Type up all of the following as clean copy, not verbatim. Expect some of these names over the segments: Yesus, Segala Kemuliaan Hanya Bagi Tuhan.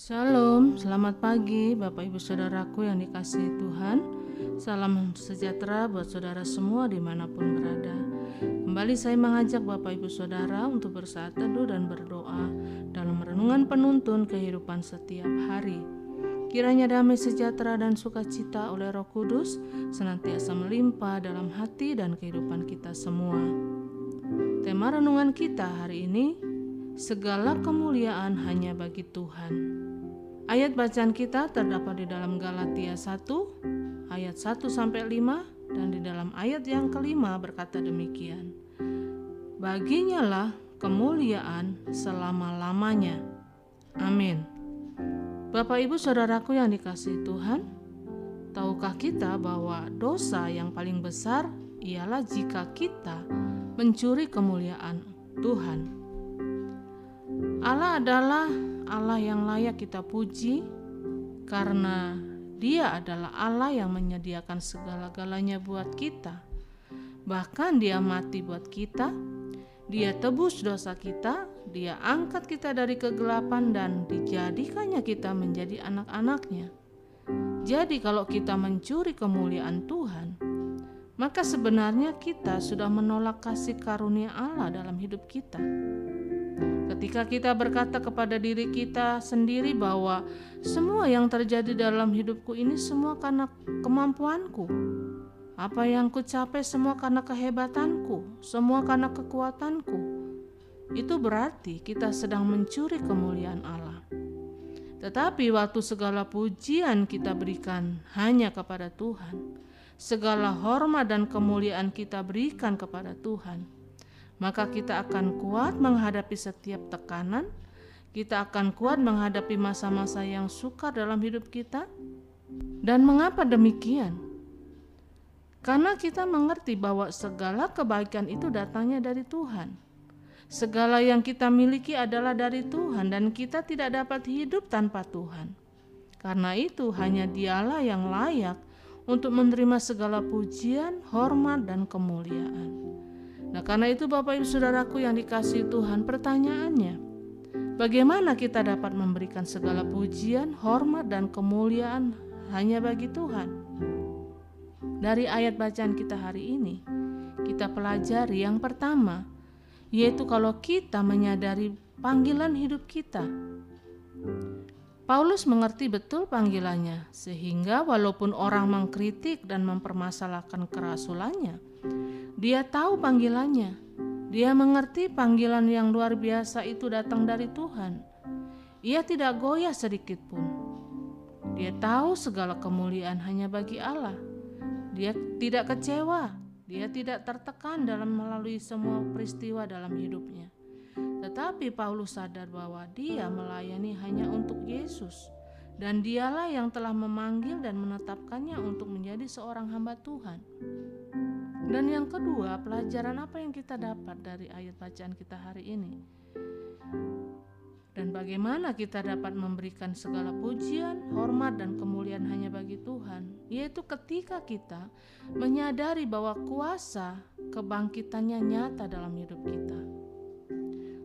Shalom, selamat pagi Bapak Ibu Saudaraku yang dikasihi Tuhan. Salam sejahtera buat saudara semua dimanapun berada. Kembali saya mengajak Bapak Ibu Saudara untuk bersaat teduh dan berdoa dalam renungan penuntun kehidupan setiap hari. Kiranya damai sejahtera dan sukacita oleh Roh Kudus senantiasa melimpah dalam hati dan kehidupan kita semua. Tema renungan kita hari ini, Segala Kemuliaan Hanya Bagi Tuhan. Ayat bacaan kita terdapat di dalam Galatia 1 ayat 1-5 dan di dalam ayat yang kelima berkata demikian. Baginya lah kemuliaan selama-lamanya. Amin. Bapak Ibu Saudaraku yang dikasihi Tuhan, tahukah kita bahwa dosa yang paling besar ialah jika kita mencuri kemuliaan Tuhan. Allah adalah Allah yang layak kita puji karena Dia adalah Allah yang menyediakan segala-galanya buat kita. Bahkan Dia mati buat kita, Dia tebus dosa kita, Dia angkat kita dari kegelapan dan dijadikannya kita menjadi anak-anak-Nya. Jadi kalau kita mencuri kemuliaan Tuhan, maka sebenarnya kita sudah menolak kasih karunia Allah dalam hidup kita. Ketika kita berkata kepada diri kita sendiri bahwa semua yang terjadi dalam hidupku ini semua karena kemampuanku, apa yang kucapai semua karena kehebatanku, semua karena kekuatanku, itu berarti kita sedang mencuri kemuliaan Allah. Tetapi waktu segala pujian kita berikan hanya kepada Tuhan, segala hormat dan kemuliaan kita berikan kepada Tuhan, maka kita akan kuat menghadapi setiap tekanan, kita akan kuat menghadapi masa-masa yang sukar dalam hidup kita. Dan mengapa demikian? Karena kita mengerti bahwa segala kebaikan itu datangnya dari Tuhan. Segala yang kita miliki adalah dari Tuhan dan kita tidak dapat hidup tanpa Tuhan. Karena itu hanya Dialah yang layak untuk menerima segala pujian, hormat, dan kemuliaan. Nah, karena itu Bapak Ibu Saudaraku yang dikasihi Tuhan, pertanyaannya, bagaimana kita dapat memberikan segala pujian, hormat, dan kemuliaan hanya bagi Tuhan? Dari ayat bacaan kita hari ini, kita pelajari yang pertama, yaitu kalau kita menyadari panggilan hidup kita. Paulus mengerti betul panggilannya, sehingga walaupun orang mengkritik dan mempermasalahkan kerasulannya, dia tahu panggilannya. Dia mengerti panggilan yang luar biasa itu datang dari Tuhan. Ia tidak goyah sedikitpun. Dia tahu segala kemuliaan hanya bagi Allah. Dia tidak kecewa. Dia tidak tertekan dalam melalui semua peristiwa dalam hidupnya. Tetapi Paulus sadar bahwa dia melayani hanya untuk Yesus. Dan Dialah yang telah memanggil dan menetapkannya untuk menjadi seorang hamba Tuhan. Dan yang kedua, pelajaran apa yang kita dapat dari ayat bacaan kita hari ini? Dan bagaimana kita dapat memberikan segala pujian, hormat, dan kemuliaan hanya bagi Tuhan? Yaitu ketika kita menyadari bahwa kuasa kebangkitannya nyata dalam hidup kita.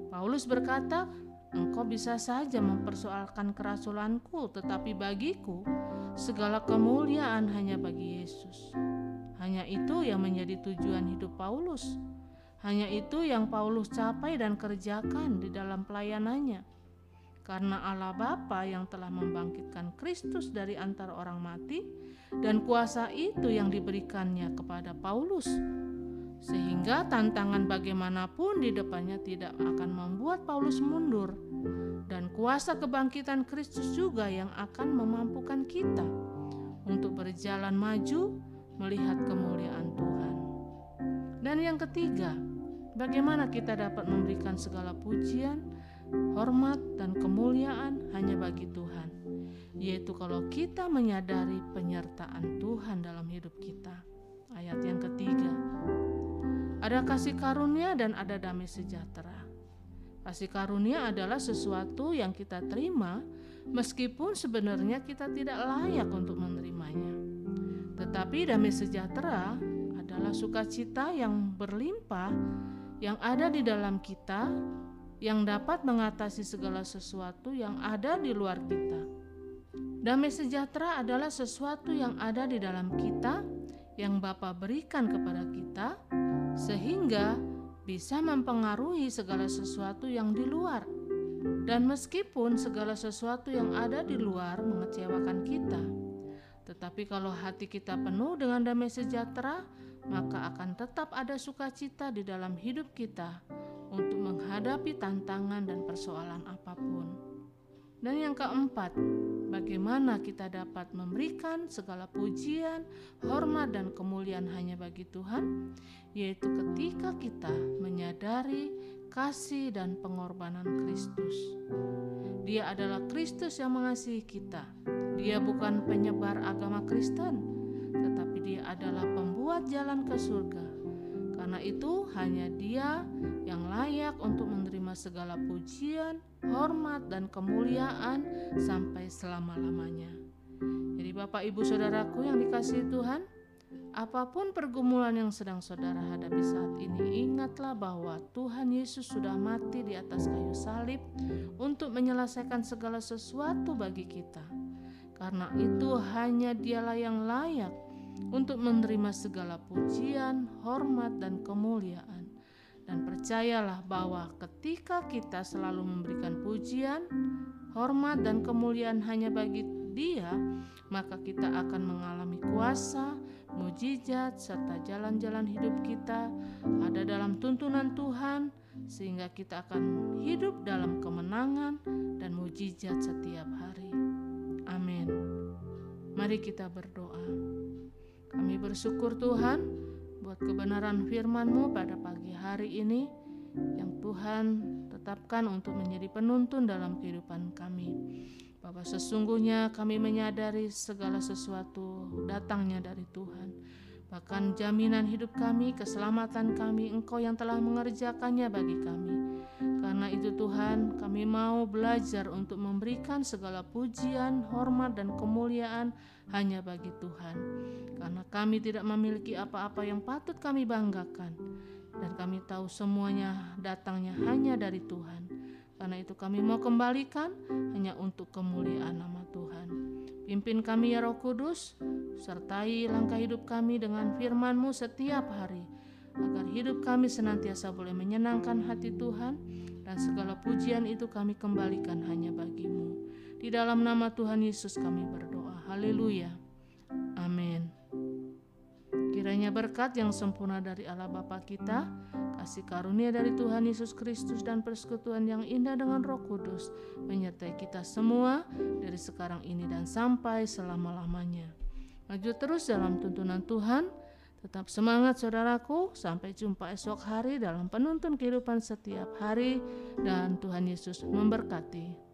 Paulus berkata, engkau bisa saja mempersoalkan kerasulanku, tetapi bagiku segala kemuliaan hanya bagi Yesus. Hanya itu yang menjadi tujuan hidup Paulus. Hanya itu yang Paulus capai dan kerjakan di dalam pelayanannya. Karena Allah Bapa yang telah membangkitkan Kristus dari antara orang mati dan kuasa itu yang diberikannya kepada Paulus. Sehingga tantangan bagaimanapun di depannya tidak akan membuat Paulus mundur. Dan kuasa kebangkitan Kristus juga yang akan memampukan kita untuk berjalan maju melihat kemuliaan Tuhan. Dan yang ketiga, bagaimana kita dapat memberikan segala pujian, hormat, dan kemuliaan hanya bagi Tuhan, yaitu kalau kita menyadari penyertaan Tuhan dalam hidup kita. Ayat yang ketiga, ada kasih karunia dan ada damai sejahtera. Kasih karunia adalah sesuatu yang kita terima meskipun sebenarnya kita tidak layak untuk menerimanya. Tetapi damai sejahtera adalah sukacita yang berlimpah yang ada di dalam kita yang dapat mengatasi segala sesuatu yang ada di luar kita. Damai sejahtera adalah sesuatu yang ada di dalam kita, yang Bapa berikan kepada kita, sehingga bisa mempengaruhi segala sesuatu yang di luar. Dan meskipun segala sesuatu yang ada di luar mengecewakan kita, tetapi kalau hati kita penuh dengan damai sejahtera, maka akan tetap ada sukacita di dalam hidup kita untuk menghadapi tantangan dan persoalan apapun. Dan yang keempat, bagaimana kita dapat memberikan segala pujian, hormat, dan kemuliaan hanya bagi Tuhan, yaitu ketika kita menyadari kasih dan pengorbanan Kristus. Dia adalah Kristus yang mengasihi kita. Dia bukan penyebar agama Kristen, tetapi Dia adalah pembuat jalan ke surga. Karena itu, hanya Dia yang layak untuk menerima segala pujian, hormat, dan kemuliaan sampai selama-lamanya. Jadi Bapak, Ibu, Saudaraku yang dikasihi Tuhan, apapun pergumulan yang sedang saudara hadapi saat ini, ingatlah bahwa Tuhan Yesus sudah mati di atas kayu salib untuk menyelesaikan segala sesuatu bagi kita. Karena itu, hanya Dialah yang layak untuk menerima segala pujian, hormat, dan kemuliaan. Dan percayalah bahwa ketika kita selalu memberikan pujian, hormat, dan kemuliaan hanya bagi Dia, maka kita akan mengalami kuasa, mujizat, serta jalan-jalan hidup kita ada dalam tuntunan Tuhan, sehingga kita akan hidup dalam kemenangan dan mujizat setiap hari. Amin. Mari kita berdoa. Kami bersyukur Tuhan buat kebenaran firman-Mu pada pagi hari ini yang Tuhan tetapkan untuk menjadi penuntun dalam kehidupan kami. Bapa, sesungguhnya kami menyadari segala sesuatu datangnya dari Tuhan. Bahkan jaminan hidup kami, keselamatan kami, Engkau yang telah mengerjakannya bagi kami. Karena itu Tuhan, kami mau belajar untuk memberikan segala pujian, hormat, dan kemuliaan hanya bagi Tuhan. Karena kami tidak memiliki apa-apa yang patut kami banggakan. Dan kami tahu semuanya datangnya hanya dari Tuhan. Karena itu kami mau kembalikan hanya untuk kemuliaan nama Tuhan. Pimpin kami ya Roh Kudus, sertai langkah hidup kami dengan firman-Mu setiap hari, agar hidup kami senantiasa boleh menyenangkan hati Tuhan. Dan segala pujian itu kami kembalikan hanya bagi-Mu. Di dalam nama Tuhan Yesus kami berdoa. Haleluya. Amin. Kiranya berkat yang sempurna dari Allah Bapa kita, kasih karunia dari Tuhan Yesus Kristus, dan persekutuan yang indah dengan Roh Kudus menyertai kita semua dari sekarang ini dan sampai selama-lamanya. Maju terus dalam tuntunan Tuhan. Tetap semangat saudaraku, sampai jumpa esok hari dalam penuntun kehidupan setiap hari, dan Tuhan Yesus memberkati.